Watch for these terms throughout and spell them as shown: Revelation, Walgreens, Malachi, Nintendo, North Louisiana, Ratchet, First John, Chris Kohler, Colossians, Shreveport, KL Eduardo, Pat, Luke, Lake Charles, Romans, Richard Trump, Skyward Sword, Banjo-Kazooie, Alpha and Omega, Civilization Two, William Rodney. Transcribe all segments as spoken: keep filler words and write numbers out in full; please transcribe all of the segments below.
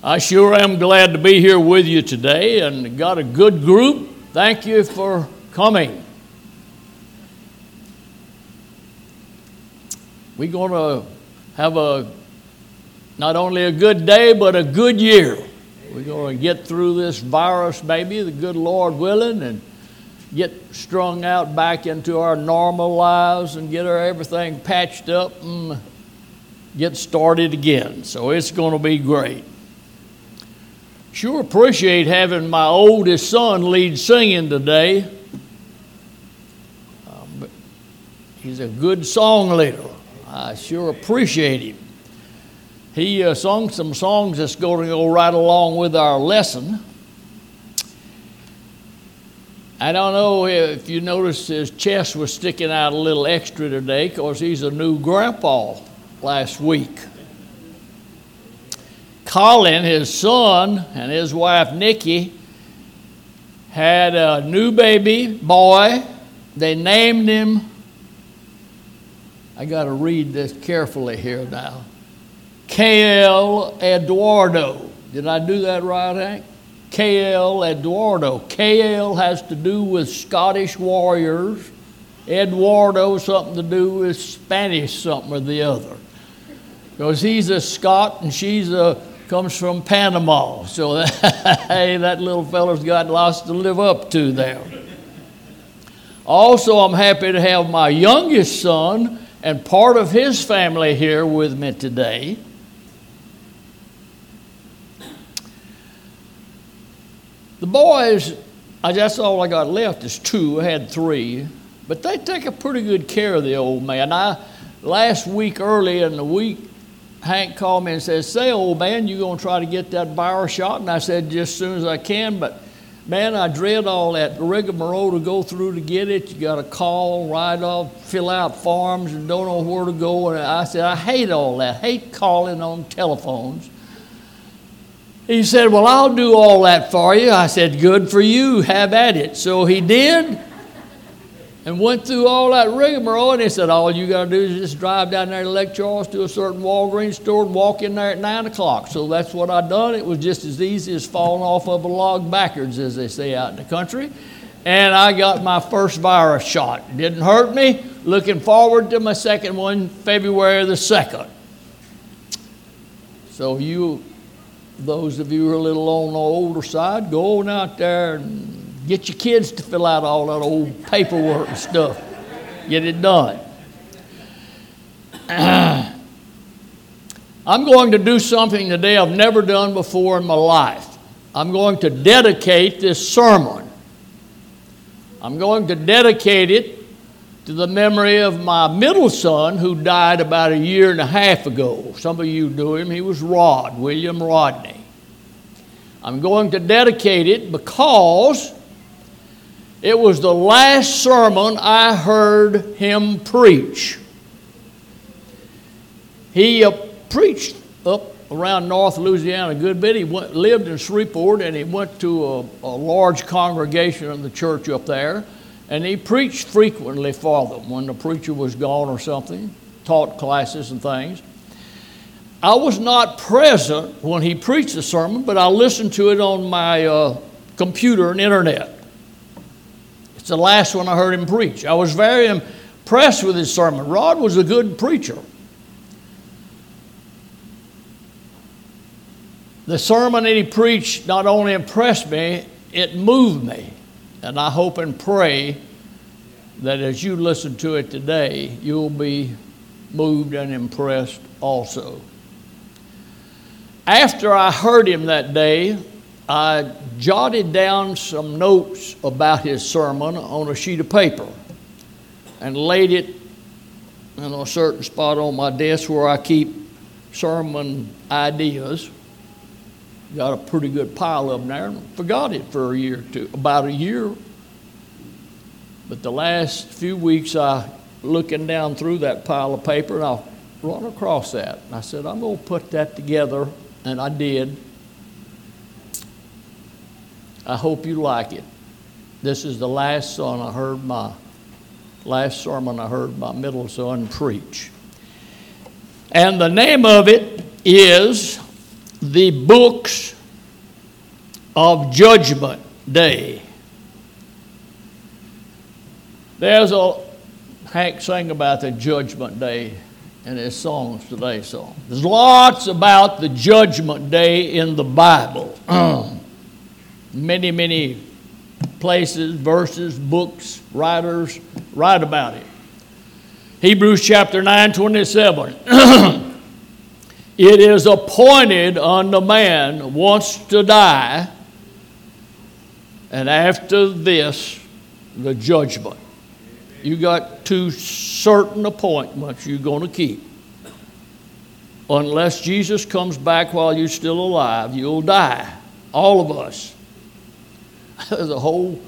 I sure am glad to be here with you today, and got a good group. Thank you for coming. We're going to have a not only a good day, but a good year. We're going to get through this virus, maybe, the good Lord willing, and get strung out back into our normal lives and get our everything patched up and get started again. So it's going to be great. Sure appreciate having my oldest son lead singing today. Um, he's a good song leader. I sure appreciate him. He uh, sung some songs that's going to go right along with our lesson. I don't know if you noticed his chest was sticking out a little extra today because he's a new grandpa last week. Colin, his son, and his wife, Nikki, had a new baby boy. They named him, I got to read this carefully here now, K L Eduardo. Did I do that right, Hank? K L Eduardo. K L has to do with Scottish warriors. Eduardo something to do with Spanish something or the other. Because he's a Scot and she's a comes from Panama. So that, hey, that little fella's got lots to live up to there. Also, I'm happy to have my youngest son and part of his family here with me today. The boys, that's all I got left is two. I had three. But they take a pretty good care of the old man. I last week, early in the week, Hank called me and said, say, old man, you going to try to get that virus shot? And I said, just as soon as I can. But, man, I dread all that rigmarole to go through to get it. You got to call, write off, fill out forms, and don't know where to go. And I said, I hate all that. Hate calling on telephones. He said, well, I'll do all that for you. I said, good for you. Have at it. So he did. And went through all that rigmarole, and he said, all you got to do is just drive down there to Lake Charles to a certain Walgreens store and walk in there at nine o'clock. So that's what I done. It was just as easy as falling off of a log backwards, as they say out in the country. And I got my first virus shot. It didn't hurt me. Looking forward to my second one, February the second. So you, those of you who are a little on the older side, go on out there and get your kids to fill out all that old paperwork and stuff. Get it done. I'm going to do something today I've never done before in my life. I'm going to dedicate this sermon. I'm going to dedicate it to the memory of my middle son who died about a year and a half ago. Some of you knew him. He was Rod, William Rodney. I'm going to dedicate it because it was the last sermon I heard him preach. He uh, preached up around North Louisiana a good bit. He went, lived in Shreveport, and he went to a, a large congregation of the church up there. And he preached frequently for them when the preacher was gone or something, taught classes and things. I was not present when he preached the sermon, but I listened to it on my uh, computer and internet. It's the last one I heard him preach. I was very impressed with his sermon. Rod was a good preacher. The sermon that he preached not only impressed me, it moved me. And I hope and pray that as you listen to it today, you'll be moved and impressed also. After I heard him that day, I jotted down some notes about his sermon on a sheet of paper and laid it in a certain spot on my desk where I keep sermon ideas. Got a pretty good pile of them there and forgot it for a year or two, about a year. But the last few weeks, I looking down through that pile of paper and I run across that. And I said, I'm going to put that together, and I did. I hope you like it. This is the last song I heard my last sermon I heard my middle son preach. And the name of it is The Books of Judgment Day. There's a, Hank sang about the Judgment Day in his songs today. So there's lots about the Judgment Day in the Bible. Many, many places, verses, books, writers write about it. Hebrews chapter nine twenty-seven. It is appointed unto man once to die, and after this, the judgment. You got two certain appointments you're going to keep. Unless Jesus comes back while you're still alive, you'll die. All of us. There's a whole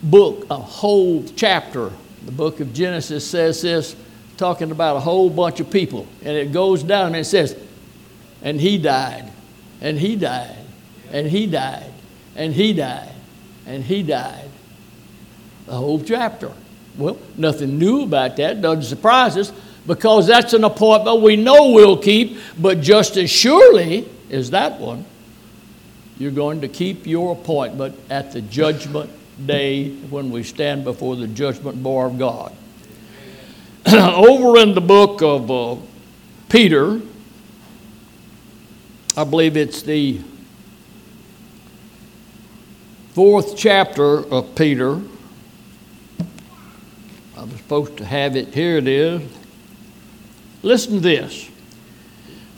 book, a whole chapter. The book of Genesis says this, talking about a whole bunch of people. And it goes down and it says, and he died, and he died, and he died, and he died, and he died. The whole chapter. Well, nothing new about that. Doesn't surprise us, because that's an appointment we know we'll keep, but just as surely as that one, you're going to keep your appointment at the judgment day when we stand before the judgment bar of God. Over in the book of uh, Peter, I believe it's the fourth chapter of Peter. I was supposed to have it. Here it is. Listen to this.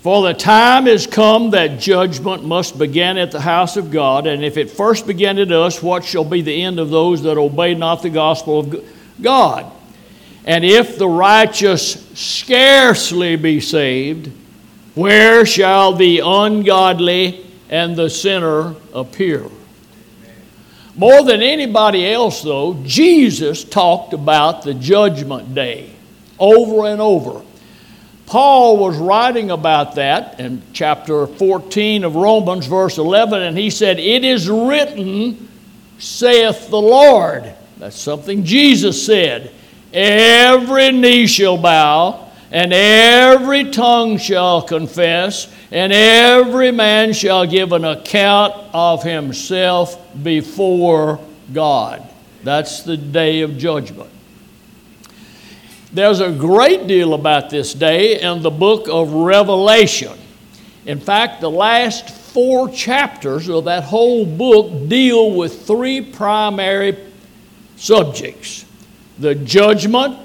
For the time is come that judgment must begin at the house of God, and if it first began at us, what shall be the end of those that obey not the gospel of God? And if the righteous scarcely be saved, where shall the ungodly and the sinner appear? More than anybody else, though, Jesus talked about the judgment day over and over. Paul was writing about that in chapter fourteen of Romans, verse eleven, and he said, it is written, saith the Lord. That's something Jesus said. Every knee shall bow, and every tongue shall confess, and every man shall give an account of himself before God. That's the day of judgment. There's a great deal about this day in the book of Revelation. In fact, the last four chapters of that whole book deal with three primary subjects: the judgment,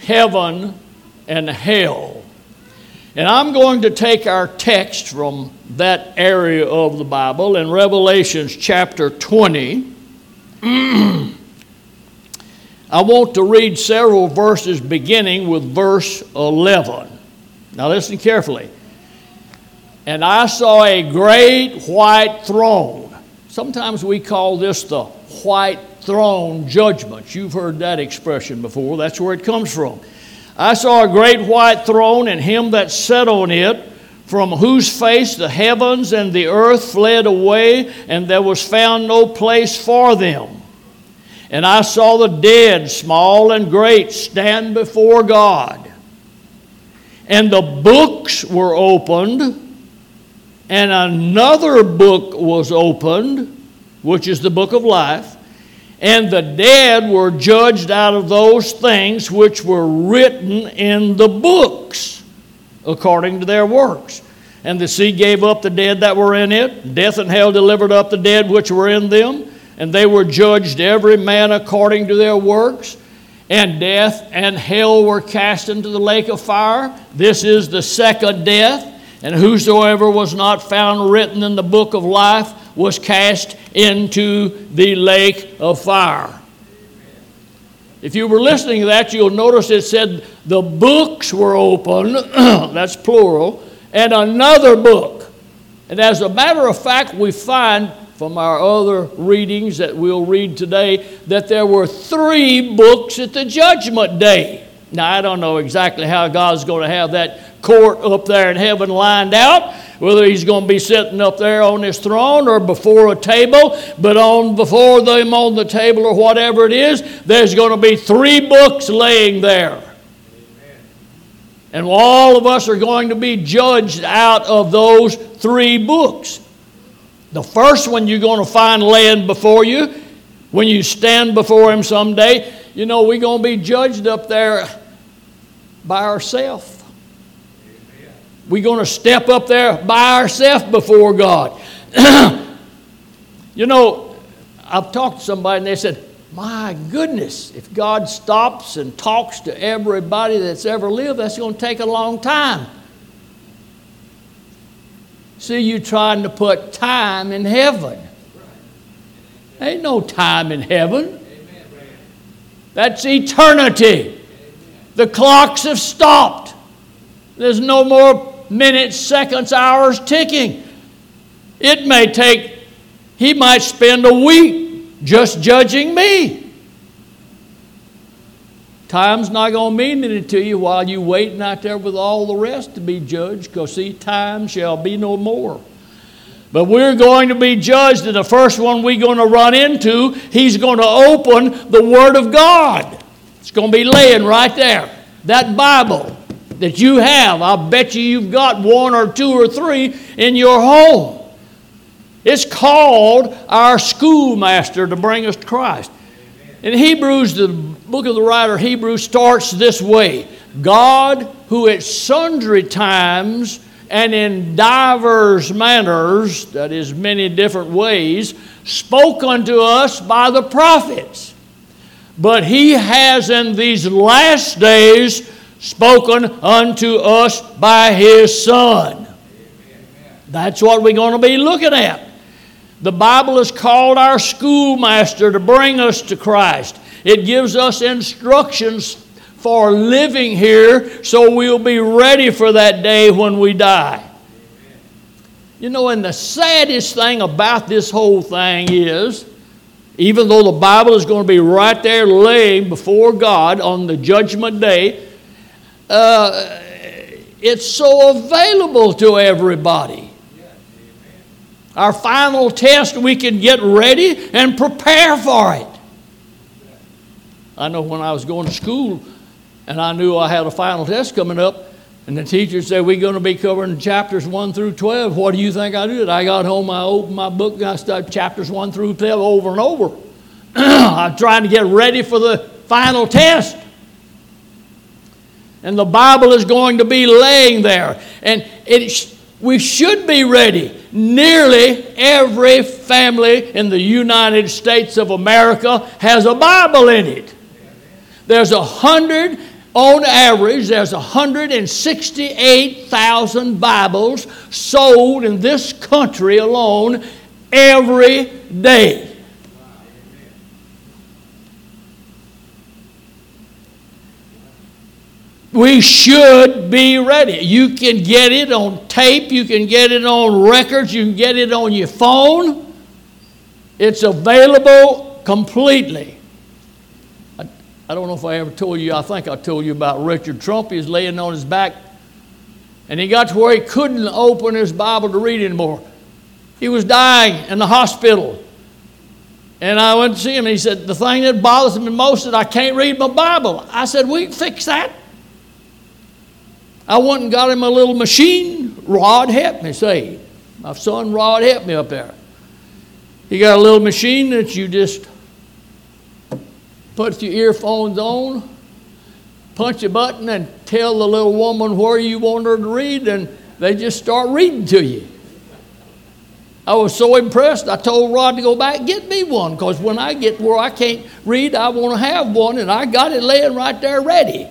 heaven, and hell. And I'm going to take our text from that area of the Bible in Revelation chapter twenty. I want to read several verses beginning with verse eleven. Now listen carefully. And I saw a great white throne. Sometimes we call this the white throne judgment. You've heard that expression before. That's where it comes from. I saw a great white throne, and him that sat on it, from whose face the heavens and the earth fled away, and there was found no place for them. And I saw the dead, small and great, stand before God. And the books were opened, and another book was opened, which is the book of life. And the dead were judged out of those things which were written in the books, according to their works. And the sea gave up the dead that were in it. Death and hell delivered up the dead which were in them. And they were judged every man according to their works. And death and hell were cast into the lake of fire. This is the second death. And whosoever was not found written in the book of life was cast into the lake of fire. If you were listening to that, you'll notice it said the books were open. That's plural. And another book. And as a matter of fact, we find from our other readings that we'll read today, that there were three books at the judgment day. Now, I don't know exactly how God's going to have that court up there in heaven lined out. whether he's going to be sitting up there on his throne or before a table, but on before them on the table or whatever it is, there's going to be three books laying there. Amen. And all of us are going to be judged out of those three books. The first one you're going to find laying before you when you stand before him someday. You know, we're going to be judged up there by ourselves. We're going to step up there by ourselves before God. You know, I've talked to somebody and they said, my goodness, if God stops and talks to everybody that's ever lived, that's going to take a long time. See, you trying to put time in heaven. Ain't no time in heaven. That's eternity. The clocks have stopped. There's no more minutes, seconds, hours ticking. It may take, he might spend a week just judging me. Time's not going to mean anything to you while you're waiting out there with all the rest to be judged, because, see, time shall be no more. But we're going to be judged, and the first one we're going to run into, he's going to open the Word of God. It's going to be laying right there. That Bible that you have, I bet you you've got one or two or three in your home. It's called our schoolmaster to bring us to Christ. In Hebrews, the book of the writer Hebrews starts this way. God, who at sundry times and in divers manners, that is many different ways, spoke unto us by the prophets. But he has in these last days spoken unto us by his Son. Amen. That's what we're going to be looking at. The Bible is called our schoolmaster to bring us to Christ. It gives us instructions for living here, so we'll be ready for that day when we die. Amen. You know, and the saddest thing about this whole thing is, even though the Bible is going to be right there laying before God on the judgment day, uh, it's so available to everybody. Yes. Our final test, we can get ready and prepare for it. I know when I was going to school, and I knew I had a final test coming up, and the teacher said, we're going to be covering chapters one through twelve. What do you think I did? I got home, I opened my book, and I studied chapters one through twelve over and over. I'm trying to get ready for the final test. And the Bible is going to be laying there. And it sh- we should be ready. Nearly every family in the United States of America has a Bible in it. There's a hundred... On average, there's one hundred sixty-eight thousand Bibles sold in this country alone every day. We should be ready. You can get it on tape. You can get it on records. You can get it on your phone. It's available completely. I don't know if I ever told you, I think I told you about Richard Trump. He was laying on his back, and he got to where he couldn't open his Bible to read anymore. He was dying in the hospital. And I went to see him, and he said, the thing that bothers me most is I can't read my Bible. I said, we can fix that. I went and got him a little machine. Rod helped me, say. My son Rod helped me up there. He got a little machine that you just put your earphones on, punch a button, and tell the little woman where you want her to read, and they just start reading to you. I was so impressed, I told Rod to go back and get me one, because when I get where I can't read, I want to have one, and I got it laying right there ready.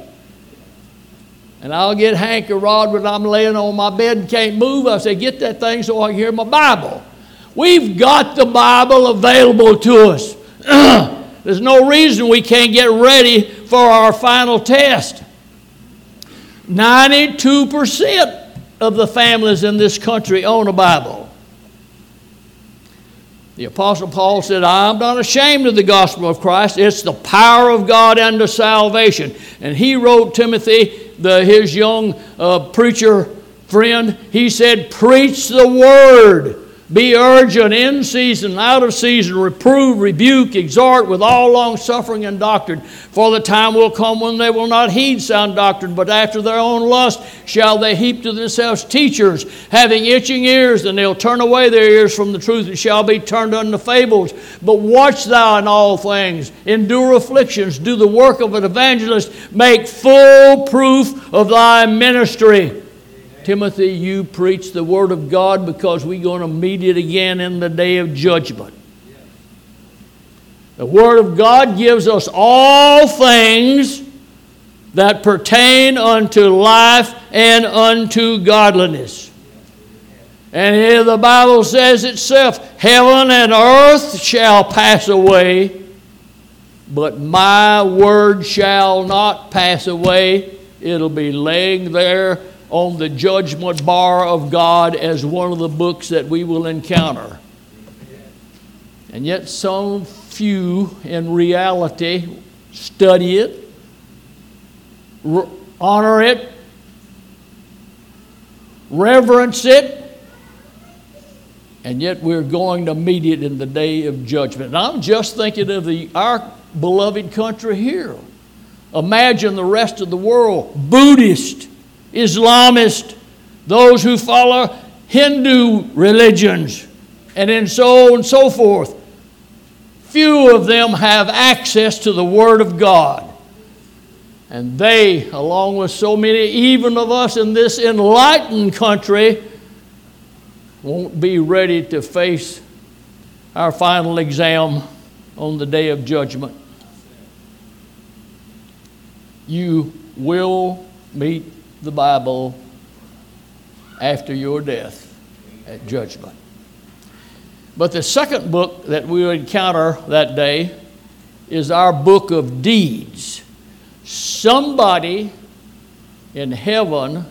And I'll get Hank or Rod when I'm laying on my bed and can't move. I say, get that thing so I can hear my Bible. We've got the Bible available to us. There's no reason we can't get ready for our final test. ninety-two percent of the families in this country own a Bible. The Apostle Paul said, I'm not ashamed of the gospel of Christ. It's the power of God unto salvation. And he wrote Timothy, the, his young uh, preacher Friend, he said, preach the word. Be urgent in season, out of season, reprove, rebuke, exhort with all long-suffering and doctrine. For the time will come when they will not heed sound doctrine, but after their own lust shall they heap to themselves teachers, having itching ears, and they'll turn away their ears from the truth, and shall be turned unto fables. But watch thou in all things, endure afflictions, do the work of an evangelist, make full proof of thy ministry. Timothy, you preach the word of God, because we're going to meet it again in the day of judgment. The word of God gives us all things that pertain unto life and unto godliness. And here the Bible says itself, heaven and earth shall pass away, but my word shall not pass away. It'll be laying there on the judgment bar of God as one of the books that we will encounter. And yet so few in reality study it, re- honor it, reverence it, and yet we're going to meet it in the day of judgment. And I'm just thinking of the our beloved country here. Imagine the rest of the world, Buddhist, Islamist, those who follow Hindu religions, and then so and so forth. Few of them have access to the Word of God. And they, along with so many even of us in this enlightened country, won't be ready to face our final exam on the day of judgment. You will meet the Bible after your death at judgment. But the second book that we'll encounter that day is our book of deeds. Somebody in heaven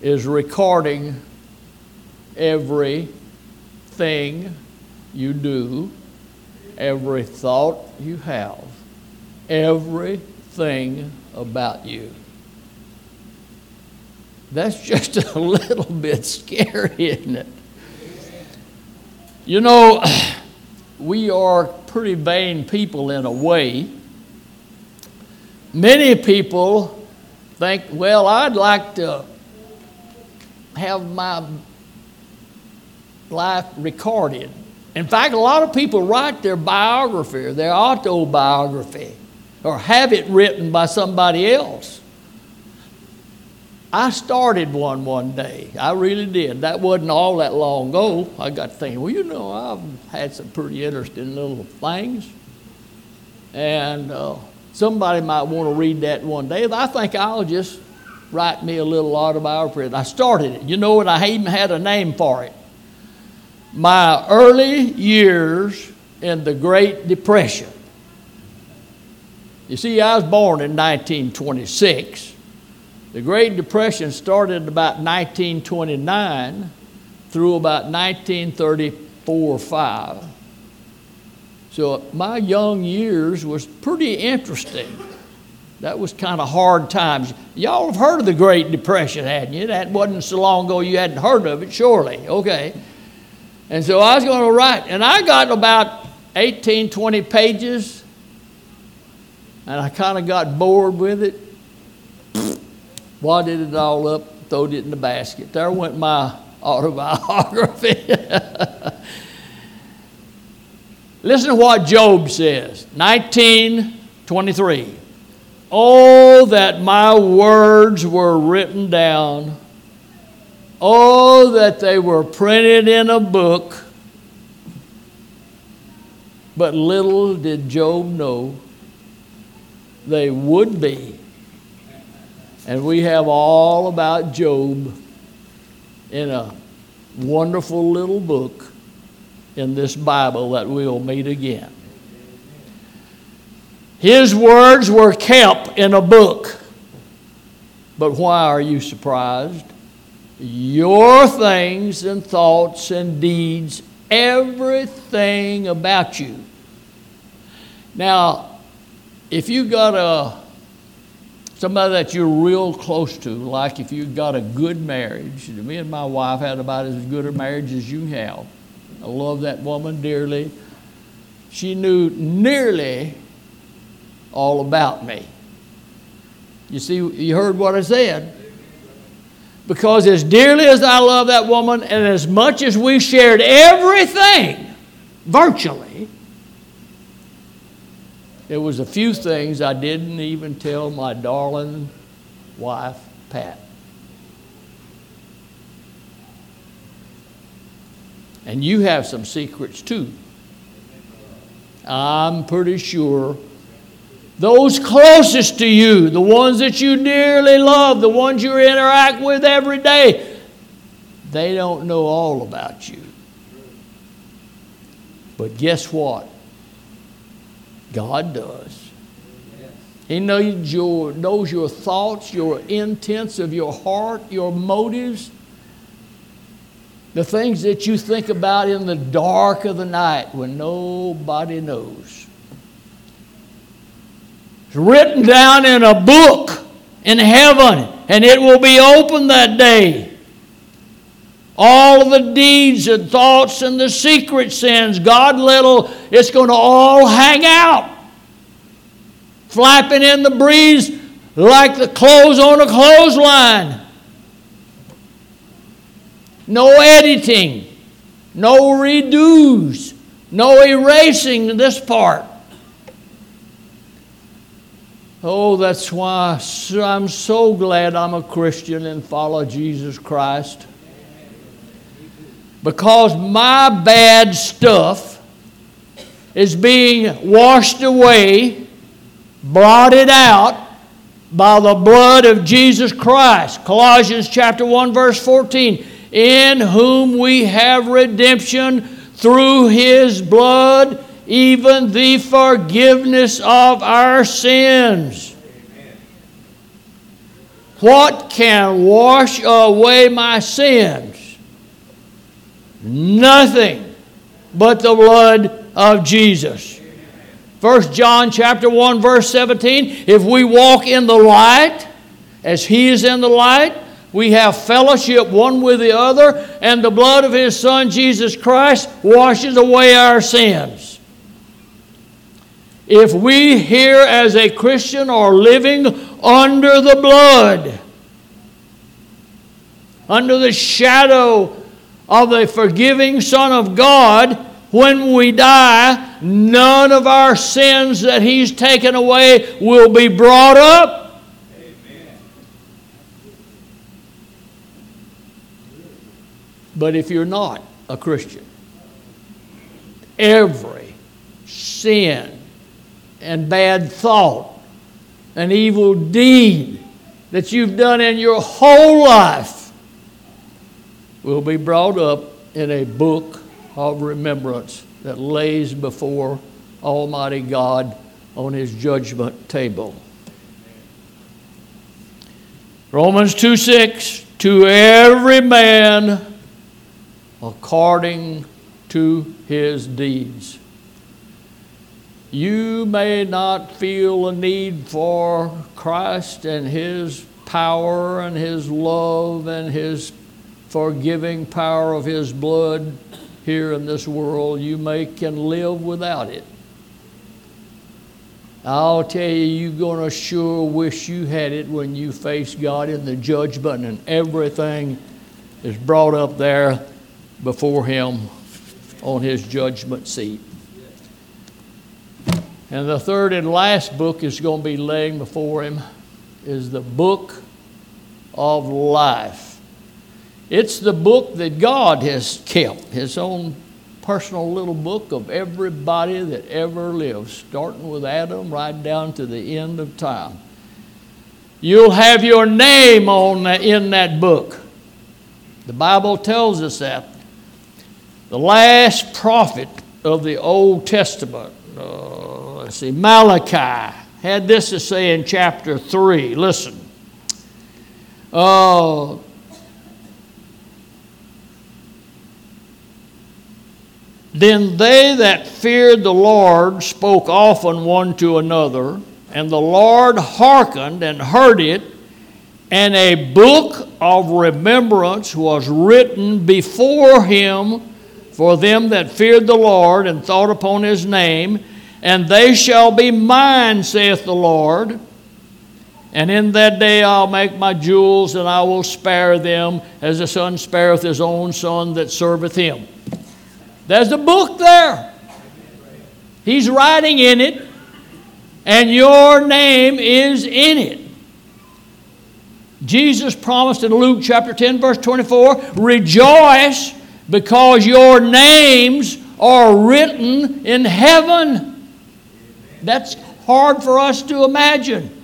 is recording everything you do, every thought you have, everything about you. That's just a little bit scary, isn't it? You know, we are pretty vain people in a way. Many people think, well, I'd like to have my life recorded. In fact, a lot of people write their biography or their autobiography or have it written by somebody else. I started one one day. I really did. That wasn't all that long ago. I got thinking, well, you know, I've had some pretty interesting little things. And uh, somebody might want to read that one day. I think I'll just write me a little autobiography. I started it, you know, and I even had a name for it. My early years in the Great Depression. You see, I was born in nineteen twenty-six. The Great Depression started about nineteen twenty-nine through about nineteen thirty-four or five. So my young years was pretty interesting. That was kind of hard times. Y'all have heard of the Great Depression, hadn't you? That wasn't so long ago you hadn't heard of it, surely. Okay. And so I was going to write, and I got about eighteen, twenty pages, and I kind of got bored with it. Wadded it all up, throwed it in the basket. There went my autobiography. Listen to what Job says, nineteen twenty-three. Oh, that my words were written down. Oh, that they were printed in a book. But little did Job know they would be. And we have all about Job in a wonderful little book in this Bible that we'll meet again. His words were kept in a book. But why are you surprised? Your things and thoughts and deeds, everything about you. Now, if you got a somebody that you're real close to, like if you've got a good marriage. Me and my wife had about as good a marriage as you have. I love that woman dearly. She knew nearly all about me. You see, you heard what I said. Because as dearly as I love that woman, and as much as we shared everything, virtually, there was a few things I didn't even tell my darling wife, Pat. And you have some secrets too. I'm pretty sure those closest to you, the ones that you dearly love, the ones you interact with every day, they don't know all about you. But guess what? God does. He knows your, knows your thoughts, your intents of your heart, your motives, the things that you think about in the dark of the night when nobody knows. It's written down in a book in heaven, and it will be open that day. All of the deeds and thoughts and the secret sins, God little, it's going to all hang out, flapping in the breeze like the clothes on a clothesline. No editing, no redos, no erasing this part. Oh, that's why I'm so glad I'm a Christian and follow Jesus Christ. Because my bad stuff is being washed away, blotted out by the blood of Jesus Christ. Colossians chapter one, verse fourteen. In whom we have redemption through His blood, even the forgiveness of our sins. Amen. What can wash away my sins? Nothing but the blood of Jesus. Amen. First John chapter one, verse seventeen. If we walk in the light, as He is in the light, we have fellowship one with the other, and the blood of His Son, Jesus Christ, washes away our sins. If we here as a Christian are living under the blood, under the shadow of the forgiving Son of God, when we die, none of our sins that He's taken away will be brought up. Amen. But if you're not a Christian, every sin and bad thought, an evil deed that you've done in your whole life will be brought up in a book of remembrance that lays before Almighty God on His judgment table. Romans two six, to every man according to his deeds. You may not feel a need for Christ and His power and His love and His forgiving power of His blood here in this world. You may can live without it. I'll tell you, you're going to sure wish you had it when you face God in the judgment and everything is brought up there before Him on His judgment seat. And the third and last book is going to be laying before Him is the book of life. It's the book that God has kept, His own personal little book of everybody that ever lived, starting with Adam right down to the end of time. You'll have your name on the, in that book. The Bible tells us that. The last prophet of the Old Testament, uh, Let's see, Malachi had this to say in chapter three. Listen. Uh, then they that feared the Lord spoke often one to another, And the Lord hearkened and heard it, and a book of remembrance was written before him for them that feared the Lord and thought upon his name. And they shall be mine, saith the Lord. And in that day I'll make my jewels, and I will spare them, as the son spareth his own son that serveth him. There's the book there. He's writing in it, and your name is in it. Jesus promised in Luke chapter ten, verse twenty-four, rejoice because your names are written in heaven. That's hard for us to imagine.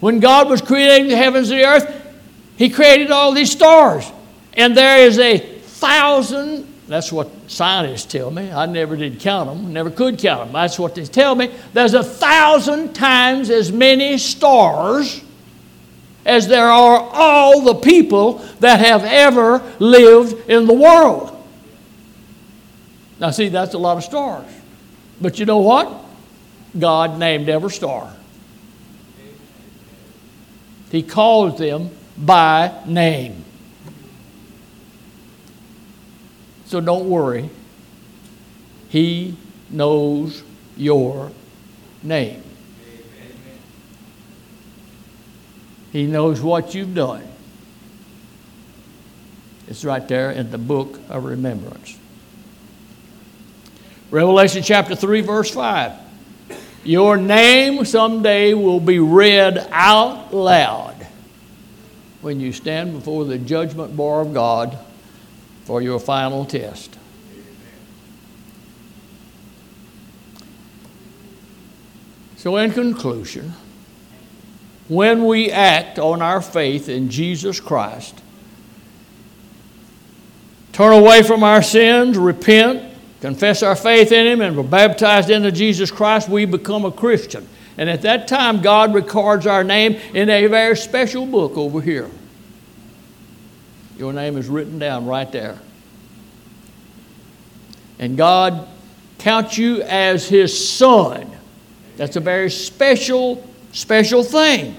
When God was creating the heavens and the earth, he created all these stars. And there is a thousand, that's what scientists tell me. I never did count them, never could count them. That's what they tell me. There's a thousand times as many stars as there are all the people that have ever lived in the world. Now see, that's a lot of stars. But you know what? God named every star. He called them by name. So don't worry. He knows your name. He knows what you've done. It's right there in the book of remembrance. Revelation chapter three, verse five. Your name someday will be read out loud when you stand before the judgment bar of God for your final test. So in conclusion, when we act on our faith in Jesus Christ, turn away from our sins, repent, confess our faith in him, and we're baptized into Jesus Christ, we become a Christian. And at that time, God records our name in a very special book over here. Your name is written down right there. And God counts you as his son. That's a very special, special thing.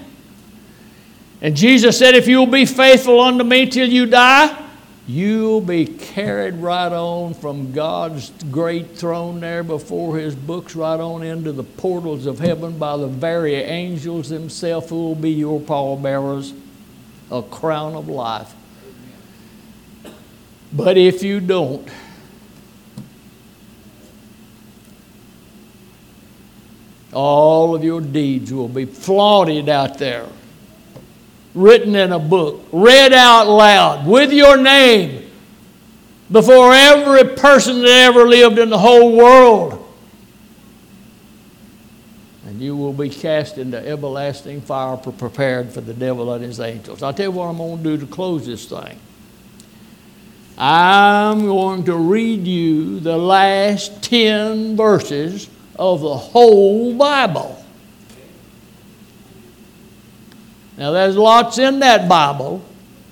And Jesus said, if you'll be faithful unto me till you die, you'll be carried right on from God's great throne there before his books, right on into the portals of heaven by the very angels themselves who will be your pallbearers, a crown of life. But if you don't, all of your deeds will be flaunted out there, written in a book, read out loud with your name before every person that ever lived in the whole world. And you will be cast into everlasting fire prepared for the devil and his angels. I'll tell you what I'm going to do to close this thing. I'm going to read you the last ten verses of the whole Bible. Now, there's lots in that Bible,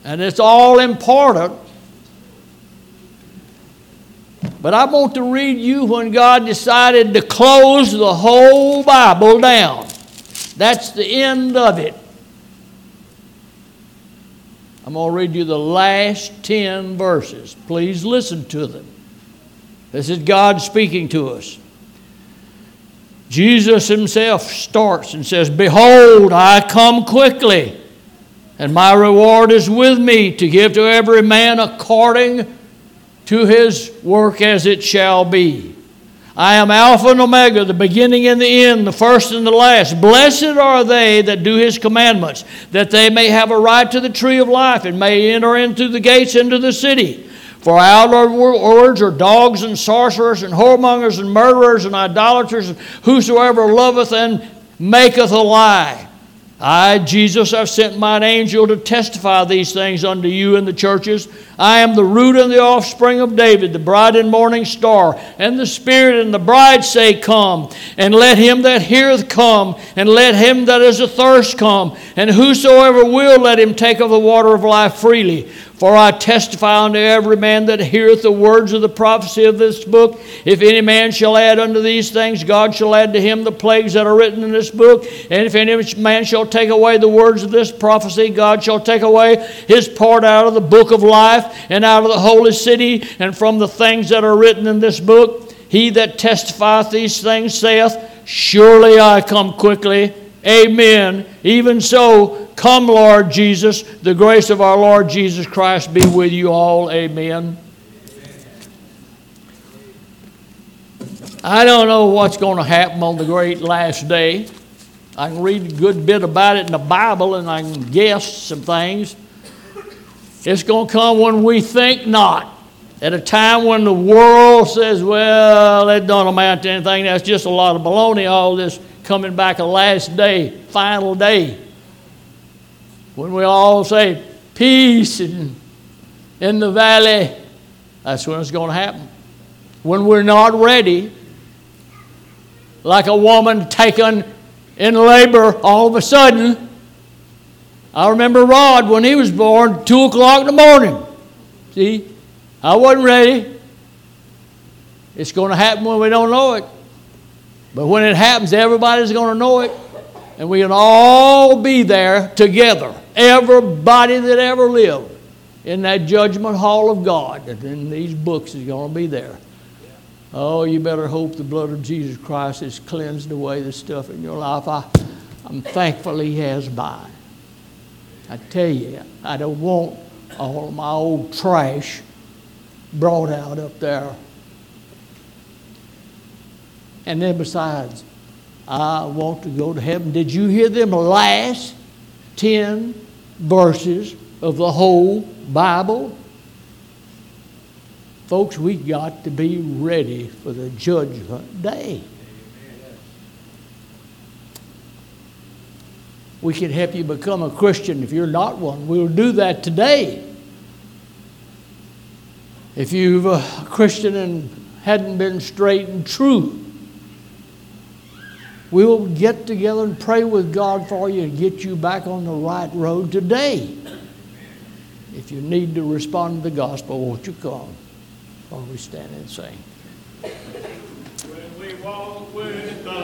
and it's all important. But I want to read you when God decided to close the whole Bible down. That's the end of it. I'm going to read you the last ten verses. Please listen to them. This is God speaking to us. Jesus himself starts and says, behold, I come quickly, and my reward is with me to give to every man according to his work as it shall be. I am Alpha and Omega, the beginning and the end, the first and the last. Blessed are they that do his commandments, that they may have a right to the tree of life and may enter into the gates into the city. For outward are dogs and sorcerers and whoremongers and murderers and idolaters and whosoever loveth and maketh a lie. I, Jesus, have sent mine angel to testify these things unto you in the churches. I am the root and the offspring of David, the bride and morning star. And the Spirit and the bride say, come. And let him that heareth come. And let him that is athirst come. And whosoever will, let him take of the water of life freely. For I testify unto every man that heareth the words of the prophecy of this book. If any man shall add unto these things, God shall add to him the plagues that are written in this book. And if any man shall take away the words of this prophecy, God shall take away his part out of the book of life and out of the holy city and from the things that are written in this book. He that testifieth these things saith, surely I come quickly. Amen. Even so, come, Lord Jesus. The grace of our Lord Jesus Christ be with you all. Amen. I don't know what's going to happen on the great last day. I can read a good bit about it in the Bible, and I can guess some things. It's going to come when we think not, at a time when the world says, well, that don't amount to anything. That's just a lot of baloney, all this coming back a last day, final day, when we all say peace and in the valley. That's when it's going to happen. When we're not ready, like a woman taken in labor all of a sudden. I remember Rod when he was born, two o'clock in the morning. See, I wasn't ready. It's going to happen when we don't know it. But when it happens, everybody's going to know it. And we can all be there together. Everybody that ever lived in that judgment hall of God. And in these books is going to be there. Oh, you better hope the blood of Jesus Christ has cleansed away the stuff in your life. I, I'm thankful he has by. I tell you, I don't want all my old trash brought out up there. And then besides, I want to go to heaven. Did you hear them last ten verses of the whole Bible? Folks, we got to be ready for the judgment day. We can help you become a Christian if you're not one. We'll do that today. If you're a Christian and hadn't been straight and true, we will get together and pray with God for you and get you back on the right road today. If you need to respond to the gospel, won't you come while we stand and sing? When we walk with the